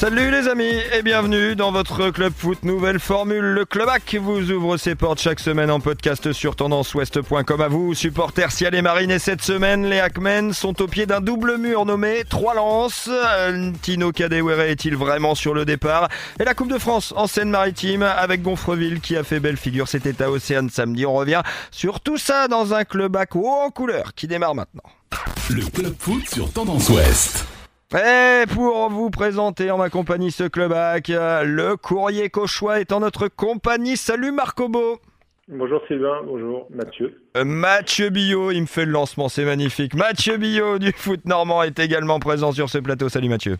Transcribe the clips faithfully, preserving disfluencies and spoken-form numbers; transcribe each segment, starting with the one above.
Salut les amis et bienvenue dans votre Club Foot Nouvelle Formule. Le Club Hack vous ouvre ses portes chaque semaine en podcast sur tendance ouest point com. À vous, supporters ciel et marine. Et cette semaine, les Hackmen sont au pied d'un double mur nommé Trois Lances. Tino Kadewere est-il vraiment sur le départ? Et la Coupe de France en Seine-Maritime avec Gonfreville qui a fait belle figure. C'était à Océane samedi. On revient sur tout ça dans un Club Hack haut en couleur qui démarre maintenant. Le Club Foot sur Tendance Ouest. Et pour vous présenter en ma compagnie ce Club Hack, le courrier cauchois est en notre compagnie. Salut Marco Bo. Bonjour Sylvain, bonjour Mathieu. Mathieu Billot, il me fait le lancement, c'est magnifique. Mathieu Billot du foot normand est également présent sur ce plateau. Salut Mathieu.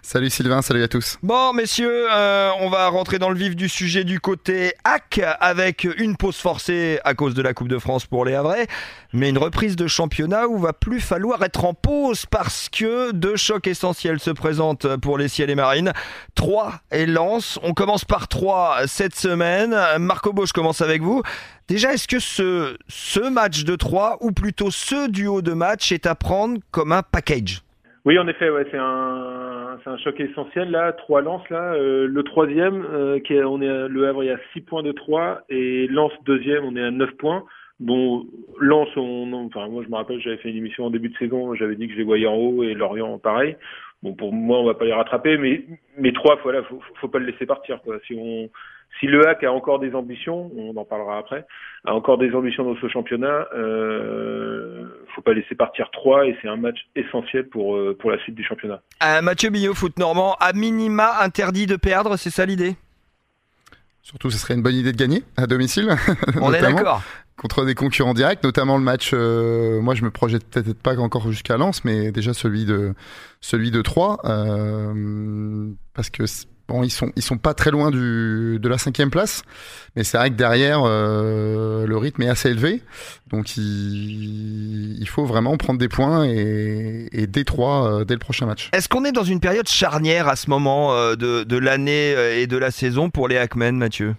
Salut Sylvain, salut à tous. Bon messieurs, euh, on va rentrer dans le vif du sujet du côté hack avec une pause forcée à cause de la Coupe de France pour les Havrais, mais une reprise de championnat où va plus falloir être en pause parce que deux chocs essentiels se présentent pour les ciels et marines, Troyes et Lens. On commence par Troyes cette semaine. Marco Bo, je commence avec vous. Déjà, est-ce que ce, ce match de Troyes, ou plutôt ce duo de match, est à prendre comme un package? Oui, en effet, ouais, c'est un, c'est un choc essentiel là. Trois Lens là, euh, le troisième, euh, qui est, on est à, le Havre est à six points de trois et Lens deuxième, on est à neuf points. Bon, Lens, on, on, enfin moi je me rappelle, j'avais fait une émission en début de saison, j'avais dit que je les voyais en haut et Lorient pareil. Bon, pour moi, on va pas les rattraper, mais mais trois, voilà, faut, faut pas le laisser partir quoi. Si on Si le H A C a encore des ambitions, on en parlera après, a encore des ambitions dans ce championnat, euh, faut pas laisser partir Troyes et c'est un match essentiel pour, pour la suite du championnat. Euh, Mathieu Billot, foot normand, à minima interdit de perdre, c'est ça l'idée? Surtout, ce serait une bonne idée de gagner à domicile. On est d'accord. Contre des concurrents directs, notamment le match, euh, moi je me projette peut-être pas encore jusqu'à Lens, mais déjà celui de, celui de Troyes, euh, parce que... Bon, ils sont ils sont pas très loin du de la cinquième place, mais c'est vrai que derrière euh, le rythme est assez élevé, donc il il faut vraiment prendre des points et, et dès trois euh, dès le prochain match. Est-ce qu'on est dans une période charnière à ce moment euh, de de l'année et de la saison pour les Hackmen, Mathieu?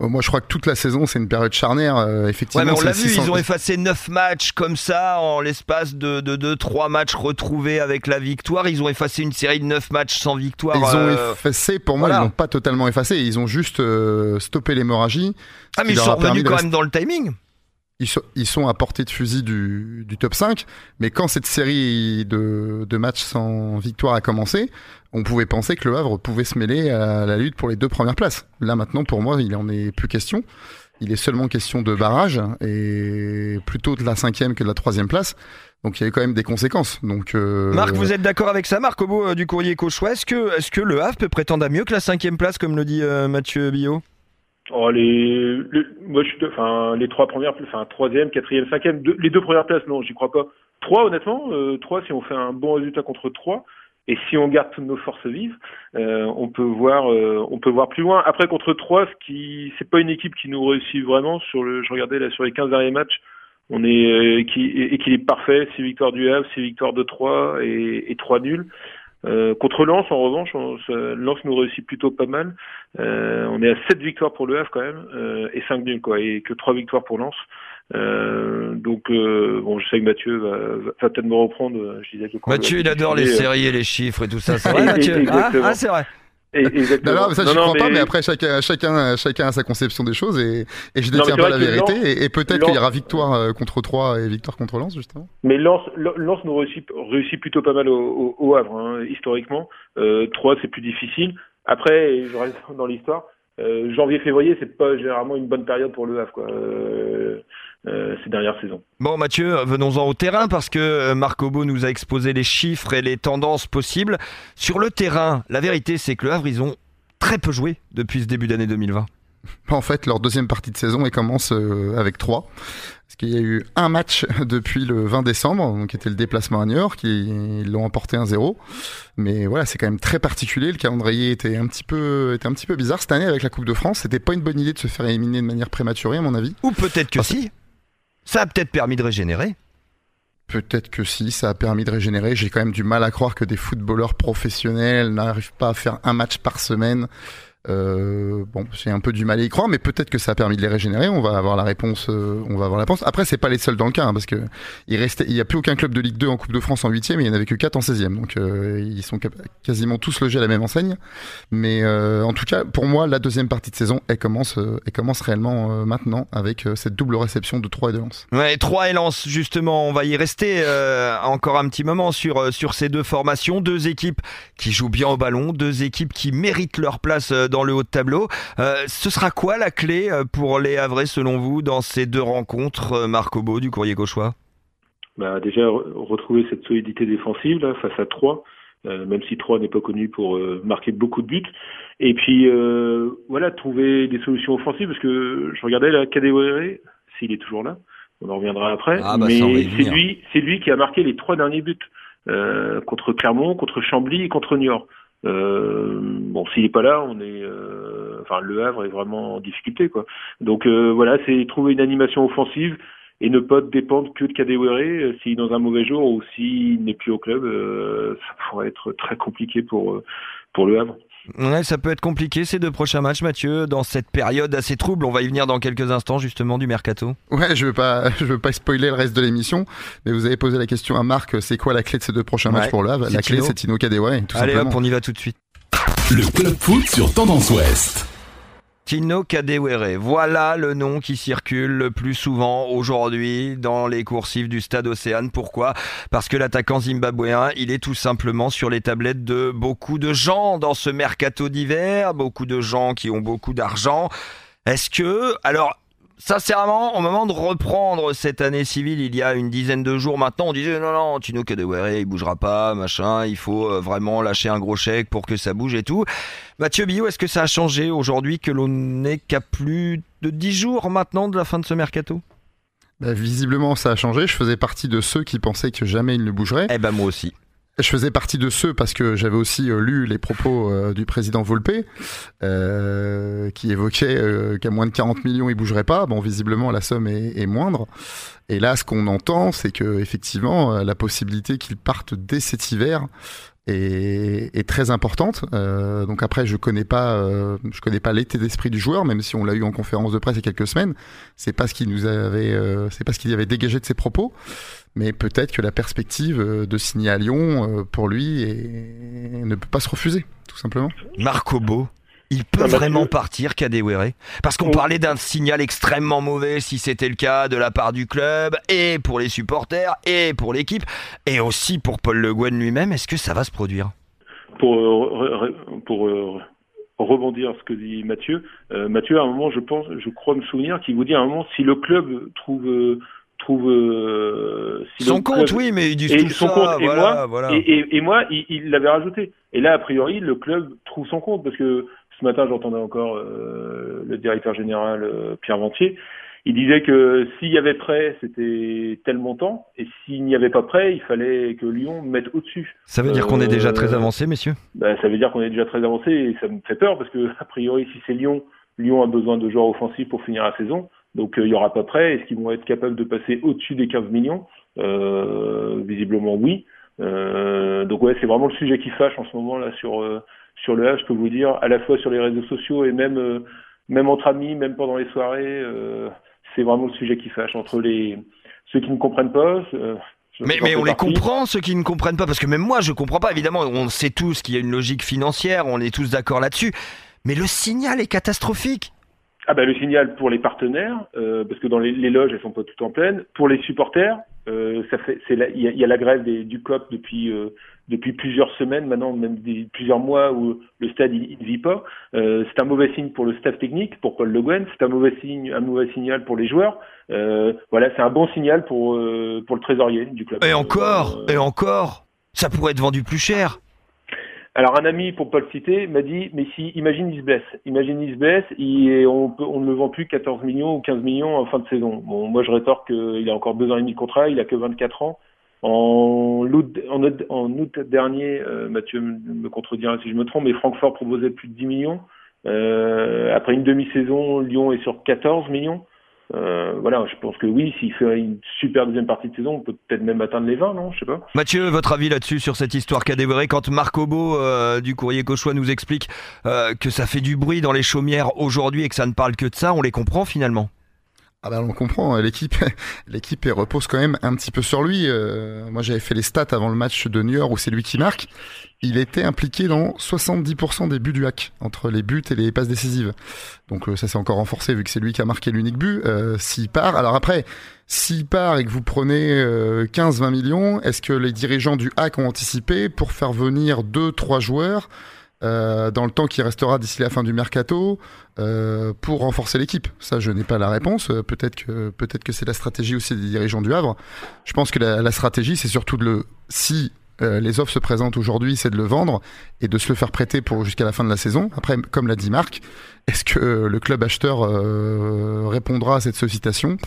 Moi, je crois que toute la saison, c'est une période charnière. Euh, effectivement, ouais, mais on l'a vu, six cents... ils ont effacé neuf matchs comme ça en l'espace de deux trois matchs retrouvés avec la victoire. Ils ont effacé une série de neuf matchs sans victoire. Ils euh... ont effacé, pour moi, voilà. Ils n'ont pas totalement effacé. Ils ont juste euh, stoppé l'hémorragie. Ah, mais ils sont revenus quand de... même dans le timing. Ils sont à portée de fusil du, du top cinq, mais quand cette série de, de matchs sans victoire a commencé, on pouvait penser que le Havre pouvait se mêler à la lutte pour les deux premières places. Là maintenant, pour moi, il n'en est plus question. Il est seulement question de barrage, et plutôt de la cinquième que de la troisième place. Donc il y a eu quand même des conséquences. Donc, euh... Marc, vous êtes d'accord avec ça, Marc, au bout euh, du courrier cauchois. Est-ce que, est-ce que le Havre peut prétendre à mieux que la cinquième place, comme le dit euh, Mathieu Billot? Oh, les, les, moi, je suis, enfin, les trois premières, enfin, troisième, quatrième, cinquième, deux, les deux premières places, non, j'y crois pas. Trois, honnêtement, euh, trois, si on fait un bon résultat contre trois, et si on garde toutes nos forces vives, euh, on peut voir, euh, on peut voir plus loin. Après, contre trois, ce qui, c'est pas une équipe qui nous réussit vraiment sur le, je regardais là, sur les quinze derniers matchs, on est, euh, qui, équilibre parfait, six victoires du Havre, six victoires de Troyes et, et trois nuls. Euh, contre Lens, en revanche, on, euh, Lens nous réussit plutôt pas mal. Euh, on est à sept victoires pour le Havre quand même, euh, et cinq nuls quoi, et que trois victoires pour Lens. Euh, donc euh, bon, je sais que Mathieu va, va peut-être me reprendre. Je disais que Mathieu, il adore les euh... séries et les chiffres et tout ça. C'est vrai, Mathieu. Ah, ah, c'est vrai. Exactement. Non, non, mais ça, je ne crois mais... pas, mais après, chacun, chacun, chacun a sa conception des choses et, et je ne détiens pas la vérité. Lens, et, et peut-être Lens... qu'il y aura victoire contre Troyes et victoire contre Lens, justement. Mais Lens, Lens nous réussit, réussit plutôt pas mal au, au, au Havre, hein, historiquement. Euh, Troyes, c'est plus difficile. Après, je reste dans l'histoire. Euh, janvier-février, c'est pas généralement une bonne période pour le Havre, quoi. Euh, euh, ces dernières saisons. Bon, Mathieu, venons-en au terrain parce que Marco Bo nous a exposé les chiffres et les tendances possibles. Sur le terrain, la vérité, c'est que le Havre, ils ont très peu joué depuis ce début d'année deux mille vingt. En fait, leur deuxième partie de saison, elle commence avec Troyes. Parce qu'il y a eu un match depuis le vingt décembre, donc qui était le déplacement à New York, ils l'ont emporté un zéro. Mais voilà, c'est quand même très particulier. Le calendrier était un petit peu, était un petit peu bizarre cette année avec la Coupe de France. C'était pas une bonne idée de se faire éliminer de manière prématurée, à mon avis. Ou peut-être que Parce... si. Ça a peut-être permis de régénérer. Peut-être que si, ça a permis de régénérer. J'ai quand même du mal à croire que des footballeurs professionnels n'arrivent pas à faire un match par semaine. Euh, bon, j'ai un peu du mal à y croire, mais peut-être que ça a permis de les régénérer. On va avoir la réponse. Euh, on va avoir la réponse. Après, c'est pas les seuls dans le cas, hein, parce que il restait, il y a plus aucun club de Ligue deux en Coupe de France en huitième, et il n'y en avait que quatre en seizième. Donc, euh, ils sont quasiment tous logés à la même enseigne. Mais euh, en tout cas, pour moi, la deuxième partie de saison, elle commence, euh, elle commence réellement euh, maintenant avec euh, cette double réception de Troyes et de Lens. Ouais, Troyes et Lens, justement, on va y rester euh, encore un petit moment sur euh, sur ces deux formations, deux équipes qui jouent bien au ballon, deux équipes qui méritent leur place. Euh, dans le haut de tableau. Euh, ce sera quoi la clé pour les Havrais selon vous dans ces deux rencontres, Marco Bo du Courrier Cauchois? Bah, déjà re- retrouver cette solidité défensive là, face à Troyes, euh, même si Troyes n'est pas connu pour euh, marquer beaucoup de buts. Et puis euh, voilà, trouver des solutions offensives, parce que je regardais la Kadewere, s'il est toujours là, on en reviendra après, ah, bah, mais c'est lui, c'est lui qui a marqué les trois derniers buts euh, contre Clermont, contre Chambly et contre Niort. Euh, bon, s'il n'est pas là, on est, euh, enfin, Le Havre est vraiment en difficulté, quoi. Donc euh, voilà, c'est trouver une animation offensive et ne pas dépendre que de Kadewere. Si dans un mauvais jour ou s'il n'est plus au club, euh, ça pourrait être très compliqué pour pour Le Havre. Ouais, ça peut être compliqué ces deux prochains matchs, Mathieu, dans cette période assez trouble. On va y venir dans quelques instants, justement, du mercato. Ouais, je veux pas, je veux pas spoiler le reste de l'émission, mais vous avez posé la question à Marc, c'est quoi la clé de ces deux prochains ouais, matchs pour Le Havre? La Tino. Clé, c'est Tino Kadewere, tout Allez, simplement. Allez hop, on y va tout de suite. Le club foot sur Tendance Ouest. Tino Kadewere, voilà le nom qui circule le plus souvent aujourd'hui dans les coursives du Stade Océane. Pourquoi ? Parce que l'attaquant zimbabwéen, il est tout simplement sur les tablettes de beaucoup de gens dans ce mercato d'hiver, beaucoup de gens qui ont beaucoup d'argent. Est-ce que... alors, sincèrement, au moment de reprendre cette année civile, il y a une dizaine de jours maintenant, on disait non, non, Tino Kadewere, il bougera pas, machin, il faut vraiment lâcher un gros chèque pour que ça bouge et tout. Mathieu Billot, est-ce que ça a changé aujourd'hui que l'on n'est qu'à plus de dix jours maintenant de la fin de ce mercato ? Bah, visiblement, ça a changé. Je faisais partie de ceux qui pensaient que jamais il ne bougerait. Eh ben, moi aussi. Je faisais partie de ceux parce que j'avais aussi euh, lu les propos euh, du président Volpe euh, qui évoquait euh, qu'à moins de quarante millions il bougerait pas. Bon, visiblement la somme est, est moindre. Et là, ce qu'on entend, c'est que effectivement euh, la possibilité qu'il parte dès cet hiver est, est très importante. Euh, donc après, je connais pas, euh, je connais pas l'état d'esprit du joueur, même si on l'a eu en conférence de presse il y a quelques semaines. C'est pas ce qu'il nous avait, euh, c'est pas ce qu'il y avait dégagé de ses propos. Mais peut-être que la perspective de signer à Lyon, pour lui, est... ne peut pas se refuser, tout simplement. Marco Bo, il peut ah, vraiment Mathieu. Partir, Kadewere. Parce qu'on oh. parlait d'un signal extrêmement mauvais, si c'était le cas, de la part du club, et pour les supporters, et pour l'équipe, et aussi pour Paul Le Guen lui-même. Est-ce que ça va se produire ? Pour... Euh, pour euh... rebondir à ce que dit Mathieu, euh, Mathieu, à un moment, je pense, je crois me souvenir qu'il vous dit à un moment, si le club trouve... Euh, trouve euh, si son compte, club, oui, mais ils disent et tout son ça, compte, et, voilà, moi, voilà. Et, et, et moi, il, il l'avait rajouté. Et là, a priori, le club trouve son compte, parce que ce matin, j'entendais encore euh, le directeur général euh, Pierre Ventier. Il disait que s'il y avait prêt, c'était tel montant, et s'il n'y avait pas prêt, il fallait que Lyon mette au-dessus. Ça veut dire euh, qu'on est déjà très avancé, messieurs ? Ben, ça veut dire qu'on est déjà très avancé, et ça me fait peur, parce que a priori, si c'est Lyon, Lyon a besoin de joueurs offensifs pour finir la saison. Donc il euh, y aura pas prêt. Est-ce qu'ils vont être capables de passer au-dessus des quinze millions ? euh, Visiblement oui. Euh, donc ouais, c'est vraiment le sujet qui fâche en ce moment là sur euh, sur le Havre. Je peux vous dire, à la fois sur les réseaux sociaux et même euh, même entre amis, même pendant les soirées, euh, c'est vraiment le sujet qui fâche entre les ceux qui ne comprennent pas. Euh, Mais, mais on les comprend, ceux qui ne comprennent pas, parce que même moi je comprends pas. Évidemment, on sait tous qu'il y a une logique financière, on est tous d'accord là-dessus. Mais le signal est catastrophique. Ah ben bah le signal pour les partenaires, euh, parce que dans les, les loges elles sont pas toutes en pleine. Pour les supporters, euh, ça fait, c'est il y a, y a la grève des, du C O P depuis euh, depuis plusieurs semaines maintenant, même des, plusieurs mois où le stade il ne vit pas. Euh, c'est un mauvais signe pour le staff technique, pour Paul Le Guen. C'est un mauvais signe, un mauvais signal pour les joueurs. Euh, voilà, c'est un bon signal pour euh, pour le trésorier du club. Et encore, euh, et encore, ça pourrait être vendu plus cher. Alors un ami, pour pas le citer, m'a dit mais si imagine il se blesse, imagine il se blesse, et on peut, on ne le vend plus quatorze millions ou quinze millions en fin de saison. Bon, moi je rétorque qu'il a encore deux ans et demi de contrat, il a que vingt-quatre ans. En août, en août, en août dernier, euh, Mathieu me contredira si je me trompe, mais Francfort proposait plus de dix millions. Euh, après une demi-saison, Lyon est sur quatorze millions. Euh, voilà, je pense que oui, s'il fait une super deuxième partie de saison, on peut peut-être même atteindre les vingt, non ? Je sais pas. Mathieu, votre avis là-dessus sur cette histoire Kadewere, quand Marco Bo euh, du Courrier Cauchois nous explique euh, que ça fait du bruit dans les chaumières aujourd'hui et que ça ne parle que de ça, on les comprend finalement ? Ah ben on le comprend, l'équipe l'équipe repose quand même un petit peu sur lui. Euh, moi j'avais fait les stats avant le match de New York où c'est lui qui marque. Il était impliqué dans soixante-dix pour cent des buts du H A C, entre les buts et les passes décisives. Donc euh, ça s'est encore renforcé vu que c'est lui qui a marqué l'unique but. Euh, s'il part, alors après, s'il part et que vous prenez euh, quinze à vingt millions, est-ce que les dirigeants du H A C ont anticipé pour faire venir deux trois joueurs Euh, dans le temps qui restera d'ici la fin du mercato euh, pour renforcer l'équipe? Ça, je n'ai pas la réponse. Peut-être que, peut-être que c'est la stratégie aussi des dirigeants du Havre. Je pense que la, la stratégie, c'est surtout de le... Si euh, les offres se présentent aujourd'hui, c'est de le vendre et de se le faire prêter pour jusqu'à la fin de la saison. Après, comme l'a dit Marc, est-ce que euh, le club acheteur euh, répondra à cette sollicitation?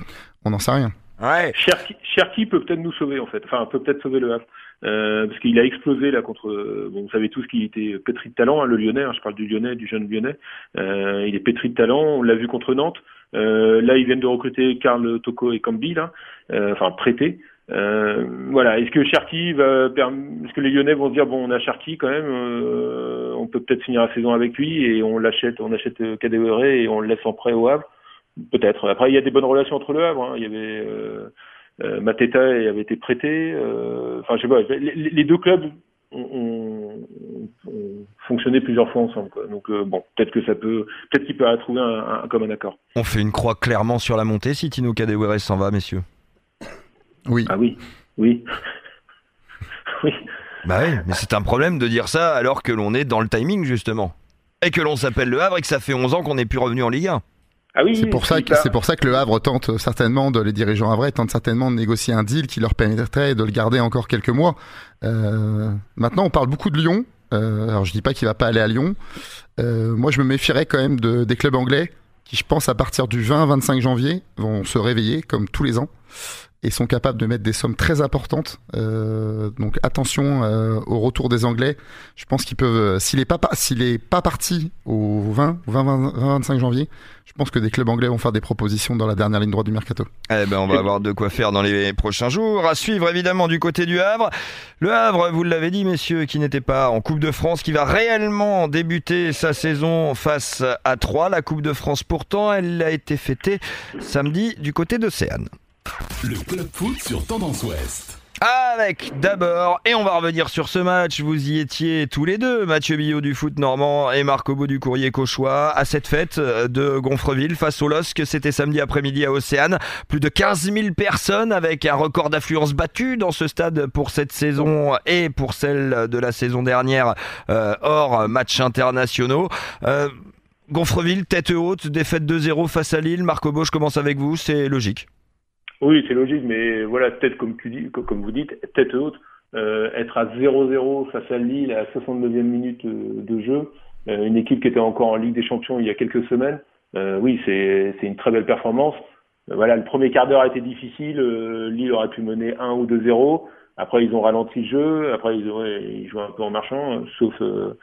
On n'en sait rien. Ouais. Cherki, Cherki peut peut-être nous sauver, en fait. Enfin, peut peut-être sauver le Havre. Euh, parce qu'il a explosé là contre. Bon, vous savez tous qu'il était pétri de talent, hein, le Lyonnais. Hein, je parle du Lyonnais, du jeune Lyonnais. Euh, il est pétri de talent. On l'a vu contre Nantes. Euh, là, ils viennent de recruter Karl Toko Ekambi là, euh, enfin prêté. Euh, voilà. Est-ce que Cherki va perm... Est-ce que les Lyonnais vont se dire bon, on a Cherki quand même. Euh, on peut peut-être finir la saison avec lui et on l'achète, on achète Kadewere et on le laisse en prêt au Havre. Peut-être. Après, il y a des bonnes relations entre le Havre. Hein. Il y avait. Euh... Euh, Mateta avait été prêté. Euh, enfin, je sais pas. Les, les deux clubs ont, ont, ont fonctionné plusieurs fois ensemble, quoi. Donc euh, bon, peut-être que ça peut, peut-être qu'il peut trouver un, un commun accord. On fait une croix clairement sur la montée si Tino Kadewere s'en va, messieurs. Oui. Ah oui, oui, oui. Bah oui, mais c'est un problème de dire ça alors que l'on est dans le timing justement et que l'on s'appelle Le Havre et que ça fait onze ans qu'on n'est plus revenu en Ligue un. Ah oui, c'est, pour ça que, c'est pour ça que le Havre tente certainement, de, les dirigeants havrais tentent certainement de négocier un deal qui leur permettrait de le garder encore quelques mois. Euh, maintenant, on parle beaucoup de Lyon. Euh, alors, je dis pas qu'il va pas aller à Lyon. Euh, moi, je me méfierais quand même de, des clubs anglais qui, je pense, à partir du vingt à vingt-cinq janvier, vont se réveiller comme tous les ans et sont capables de mettre des sommes très importantes. Euh, donc, attention euh, au retour des Anglais. Je pense qu'ils peuvent, s'il est pas, s'il est pas parti au vingt, vingt, vingt, vingt-cinq janvier. Je pense que des clubs anglais vont faire des propositions dans la dernière ligne droite du mercato. Eh ben, on va avoir de quoi faire dans les prochains jours. À suivre, évidemment, du côté du Havre. Le Havre, vous l'avez dit, messieurs, qui n'était pas en Coupe de France, qui va réellement débuter sa saison face à Troyes. La Coupe de France, pourtant, elle a été fêtée samedi du côté de Séane. Le club foot sur Tendance Ouest. Avec d'abord, et on va revenir sur ce match, vous y étiez tous les deux, Mathieu Billot du foot normand et Marco Bo du Courrier Cauchois, à cette fête de Gonfreville face au L O S C. C'était samedi après-midi à Océane. Plus de quinze mille personnes avec un record d'affluence battu dans ce stade pour cette saison et pour celle de la saison dernière, euh, hors matchs internationaux. Euh, Gonfreville, tête haute, défaite deux zéro face à Lille. Marco Bo, je commence avec vous, c'est logique. Oui, c'est logique, mais voilà, peut-être comme tu dis, comme vous dites, tête haute, euh, être à zéro zéro face à Lille à la soixante-neuvième minute de jeu, euh, une équipe qui était encore en Ligue des Champions il y a quelques semaines, euh, oui, c'est, c'est une très belle performance. Euh, voilà, le premier quart d'heure a été difficile, euh, Lille aurait pu mener un ou deux zéro, après ils ont ralenti le jeu, après ils, auraient, ils jouaient un peu en marchant, euh, sauf... Euh,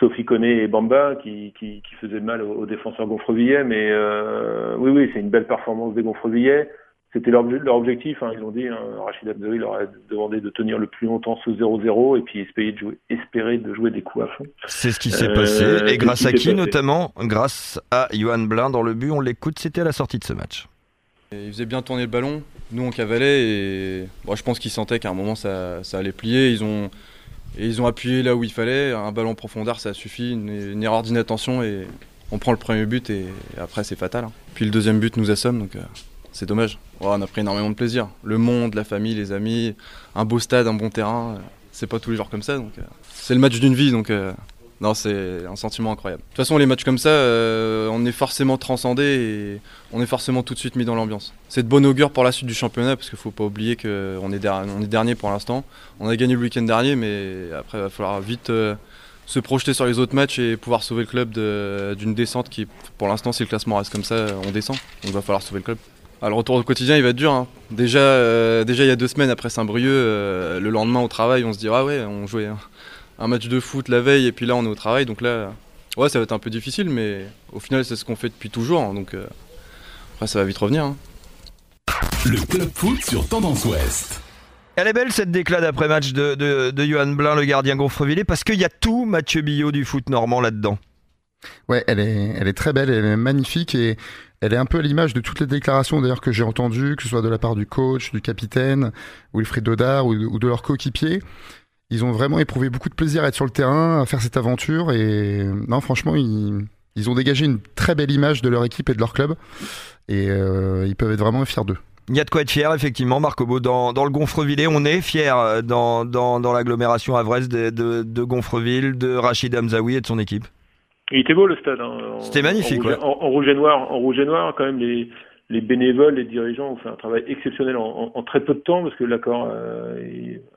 sauf Iconé et Bamba qui, qui, qui faisaient mal aux, aux défenseurs gonfrevillais, mais euh, oui, oui, c'est une belle performance des gonfrevillais. C'était leur, leur objectif, hein, ils l'ont dit, hein, Rachid Abderi leur a demandé de tenir le plus longtemps ce zéro zéro et puis espérer de jouer, espérer de jouer des coups à fond. C'est ce qui s'est euh, passé, et grâce à qui notamment? Grâce à Johan Blin dans le but, on l'écoute, c'était à la sortie de ce match. Et il faisait bien tourner le ballon, nous on cavalait, et bon, je pense qu'ils sentaient qu'à un moment ça, ça allait plier, ils ont... Et ils ont appuyé là où il fallait, un ballon en profondeur ça suffit, une, une erreur d'inattention et on prend le premier but et, et après c'est fatal. Puis le deuxième but nous assomme, donc euh, c'est dommage. Oh, on a pris énormément de plaisir, le monde, la famille, les amis, un beau stade, un bon terrain, euh, c'est pas tous les jours comme ça, donc euh, c'est le match d'une vie, donc euh, non, c'est un sentiment incroyable. De toute façon les matchs comme ça, euh, on est forcément transcendé et on est forcément tout de suite mis dans l'ambiance. C'est de bon augure pour la suite du championnat parce qu'il ne faut pas oublier qu'on est dernier pour l'instant. On a gagné le week-end dernier, mais après il va falloir vite euh, se projeter sur les autres matchs et pouvoir sauver le club de, d'une descente qui, pour l'instant, si le classement reste comme ça, on descend. Donc il va falloir sauver le club. Alors, le retour au quotidien, il va être dur. Hein. Déjà, euh, déjà il y a deux semaines après Saint-Brieuc, euh, le lendemain au travail, on se dit ah ouais, on jouait un, un match de foot la veille et puis là on est au travail. Donc là, ouais, ça va être un peu difficile, mais au final c'est ce qu'on fait depuis toujours. Hein, donc euh, Après, ça va vite revenir. Hein. Le club foot sur Tendance Ouest. Elle est belle cette déclat d'après match de, de, de Johan Blin, le gardien Gonfreville, parce qu'il y a tout Mathieu Billot du foot normand là-dedans. Ouais, elle est, elle est très belle, elle est magnifique et elle est un peu à l'image de toutes les déclarations d'ailleurs que j'ai entendues, que ce soit de la part du coach, du capitaine, Wilfried Dodard ou, ou de leurs coéquipiers. Ils ont vraiment éprouvé beaucoup de plaisir à être sur le terrain, à faire cette aventure et non, franchement, ils, ils ont dégagé une très belle image de leur équipe et de leur club et euh, ils peuvent être vraiment fiers d'eux. Il y a de quoi être fier, effectivement, Marco Bo. Dans, dans le Gonfreville, on est fier dans, dans, dans l'agglomération havraise de, de, de Gonfreville, de Rachid Hamzaoui et de son équipe. Il était beau le stade. Hein, en, C'était magnifique. En rouge, ouais. en, en rouge et noir, en rouge et noir, quand même, les, les bénévoles, les dirigeants ont fait un travail exceptionnel en, en, en très peu de temps parce que l'accord, euh,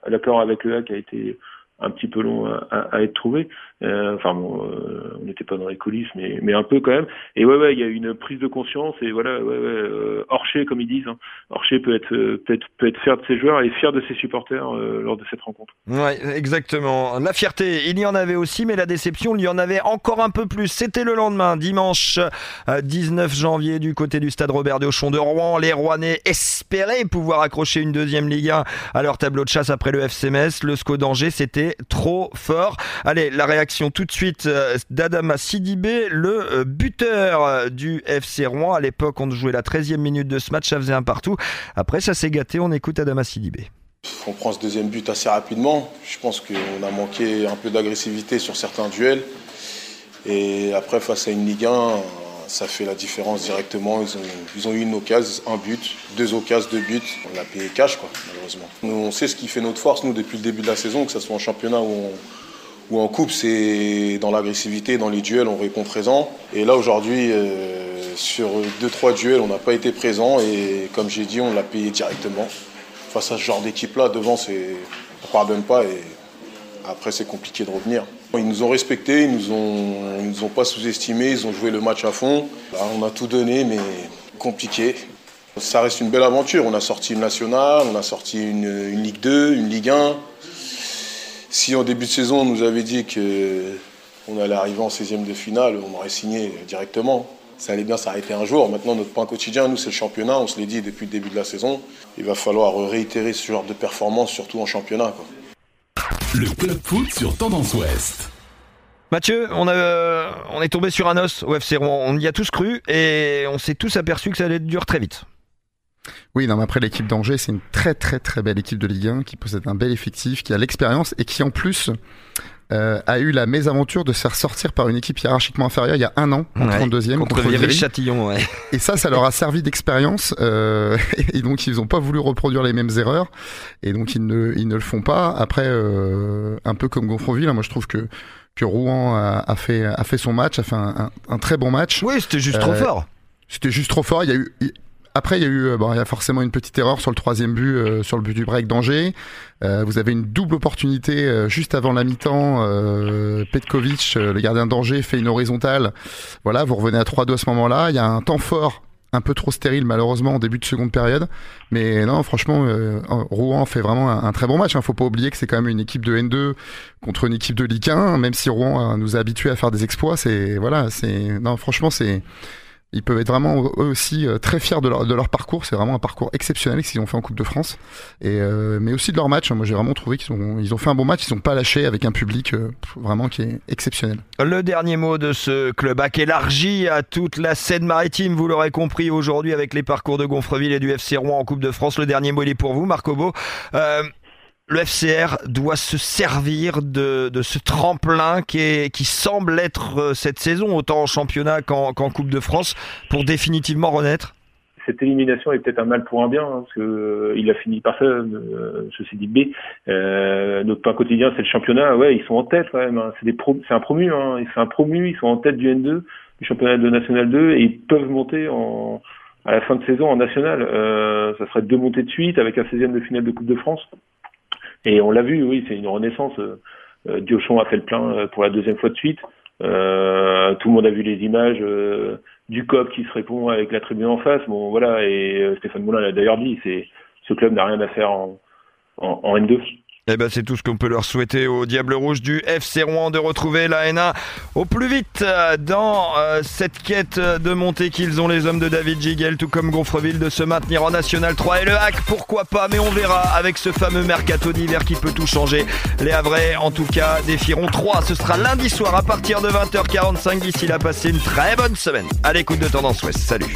l'accord avec le H A C a été un petit peu long à, à, à être trouvé. Euh, enfin bon, euh, on n'était pas dans les coulisses, mais, mais un peu quand même. Et ouais, ouais, il y a une prise de conscience et voilà, ouais, ouais, euh, Orcher, comme ils disent, hein. Orcher peut être, peut être, peut être fier de ses joueurs et fier de ses supporters euh, lors de cette rencontre. Ouais, exactement. La fierté, il y en avait aussi, mais la déception, il y en avait encore un peu plus. C'était le lendemain, dimanche dix-neuf janvier, du côté du stade Robert Diochon de Rouen. Les Rouennais espéraient pouvoir accrocher une deuxième Ligue un à leur tableau de chasse après le F C Metz. Le S C O d'Angers, c'était trop fort. Allez, la réaction tout de suite d'Adama Sidibé, le buteur du F C Rouen. À l'époque, on jouait la treizième minute de ce match, ça faisait un partout. Après, ça s'est gâté, on écoute Adama Sidibé. On prend ce deuxième but assez rapidement. Je pense qu'on a manqué un peu d'agressivité sur certains duels. Et après, face à une Ligue un, ça fait la différence directement. Ils ont, ils ont eu une occasion, un but, deux occasions, deux buts. On l'a payé cash, quoi, malheureusement. Nous, on sait ce qui fait notre force, nous, depuis le début de la saison, que ce soit en championnat ou en... Ou en coupe, c'est dans l'agressivité, dans les duels, on répond présent. Et là, aujourd'hui, euh, sur deux trois duels, on n'a pas été présent. Et comme j'ai dit, on l'a payé directement. Face à ce genre d'équipe-là, devant, c'est... on ne pardonne pas. Et après, c'est compliqué de revenir. Ils nous ont respectés, ils ne nous ont... ils nous ont pas sous-estimés. Ils ont joué le match à fond. Là, on a tout donné, mais compliqué. Ça reste une belle aventure. On a sorti une nationale, on a sorti une, une Ligue deux, une Ligue un. Si en début de saison, on nous avait dit qu'on allait arriver en seizième de finale, on aurait signé directement. Ça allait bien s'arrêter un jour. Maintenant, notre point quotidien, nous, c'est le championnat. On se l'est dit depuis le début de la saison. Il va falloir réitérer ce genre de performance, surtout en championnat, quoi. Le club foot sur Tendance Ouest. Mathieu, on, a, euh, on est tombé sur un os au F C Rouen. On y a tous cru et on s'est tous aperçu que ça allait durer très vite. Oui, non, mais après l'équipe d'Angers, c'est une très très très belle équipe de Ligue un qui possède un bel effectif, qui a l'expérience et qui en plus euh, a eu la mésaventure de se faire sortir par une équipe hiérarchiquement inférieure il y a un an, en ouais, trente-deuxième contre, contre Viry-Châtillon. Ouais. Et ça, ça leur a servi d'expérience euh, et donc ils n'ont pas voulu reproduire les mêmes erreurs et donc ils ne, ils ne le font pas. Après, euh, un peu comme Gonfreville, hein, moi je trouve que, que Rouen a, a, fait, a fait son match, a fait un, un, un très bon match. Oui, c'était juste euh, trop fort. C'était juste trop fort, il y a eu... Il, Après, il y a eu, bon, il y a forcément une petite erreur sur le troisième but, euh, sur le but du break d'Angers. Euh, vous avez une double opportunité euh, juste avant la mi-temps. Euh, Petkovic, euh, le gardien d'Angers, fait une horizontale. Voilà, vous revenez à trois deux à ce moment-là. Il y a un temps fort, un peu trop stérile malheureusement en début de seconde période. Mais non, franchement, euh, Rouen fait vraiment un, un très bon match. Hein. Faut pas oublier que c'est quand même une équipe de N deux contre une équipe de Ligue un. Même si Rouen euh, nous a habitués à faire des exploits, c'est voilà, c'est non, franchement, c'est ils peuvent être vraiment eux aussi très fiers de leur, de leur parcours. C'est vraiment un parcours exceptionnel qu'ils ont fait en Coupe de France, et euh, mais aussi de leur match. Moi, j'ai vraiment trouvé qu'ils ont, ils ont fait un bon match. Ils n'ont pas lâché avec un public euh, vraiment qui est exceptionnel. Le dernier mot de ce club hack élargi à toute la Seine-Maritime. Vous l'aurez compris aujourd'hui avec les parcours de Gonfreville et du F C Rouen en Coupe de France. Le dernier mot, il est pour vous, Marco Bo. Euh, le F C R doit se servir de, de ce tremplin qui, est, qui semble être cette saison, autant en championnat qu'en, qu'en Coupe de France, pour définitivement renaître. Cette élimination est peut-être un mal pour un bien, hein, parce que euh, il a fini par ça, euh, ceci dit B. Euh, notre pain quotidien, c'est le championnat. Ouais, ils sont en tête quand même. Hein. C'est, des pro- c'est un promu, hein. c'est un promu. Ils sont en tête du N deux, du championnat de National deux, et ils peuvent monter en... à la fin de saison en National. Euh, ça serait deux montées de suite avec un seizième de finale de Coupe de France. Et on l'a vu, oui, c'est une renaissance. Euh, Diochon a fait le plein euh, pour la deuxième fois de suite. Euh, tout le monde a vu les images euh, du C O P qui se répond avec la tribune en face. Bon, voilà. Et euh, Stéphane Moulin l'a d'ailleurs dit, c'est ce club n'a rien à faire en, en, en N deux. Eh ben c'est tout ce qu'on peut leur souhaiter au Diable Rouge du F C Rouen, de retrouver la N un au plus vite dans cette quête de montée qu'ils ont, les hommes de David Gigel, tout comme Gonfreville, de se maintenir en National trois. Et le H A C, pourquoi pas, mais on verra avec ce fameux mercato d'hiver qui peut tout changer. Les Havrais en tout cas défieront Troyes. Ce sera lundi soir à partir de vingt heures quarante-cinq. D'ici là, passez une très bonne semaine à l'écoute de Tendance Ouest. Salut.